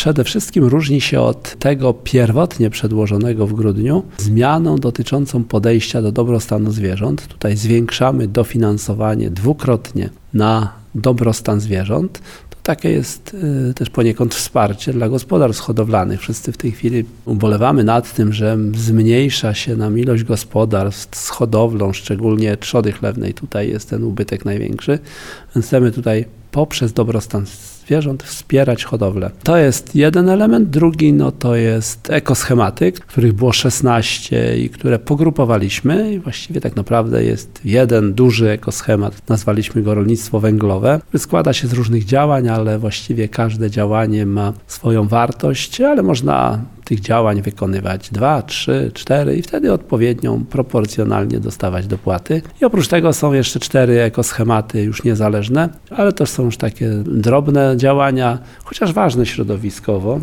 przede wszystkim różni się od tego pierwotnie przedłożonego w grudniu zmianą dotyczącą podejścia do dobrostanu zwierząt. Tutaj zwiększamy dofinansowanie dwukrotnie na dobrostan zwierząt. Takie jest też poniekąd wsparcie dla gospodarstw hodowlanych. Wszyscy w tej chwili ubolewamy nad tym, że zmniejsza się nam ilość gospodarstw z hodowlą, szczególnie trzody chlewnej. Tutaj jest ten ubytek największy. Więc chcemy tutaj poprzez dobrostan zwierząt wspierać hodowlę. To jest jeden element. Drugi to jest ekoschematyk, których było 16 i które pogrupowaliśmy i właściwie tak naprawdę jest jeden duży ekoschemat. Nazwaliśmy go rolnictwo węglowe. Składa się z różnych działań, ale właściwie każde działanie ma swoją wartość, ale można tych działań wykonywać 2, 3, 4 i wtedy odpowiednią proporcjonalnie dostawać dopłaty. I oprócz tego są jeszcze 4 ekoschematy już niezależne, ale to są już takie drobne działania, chociaż ważne środowiskowo.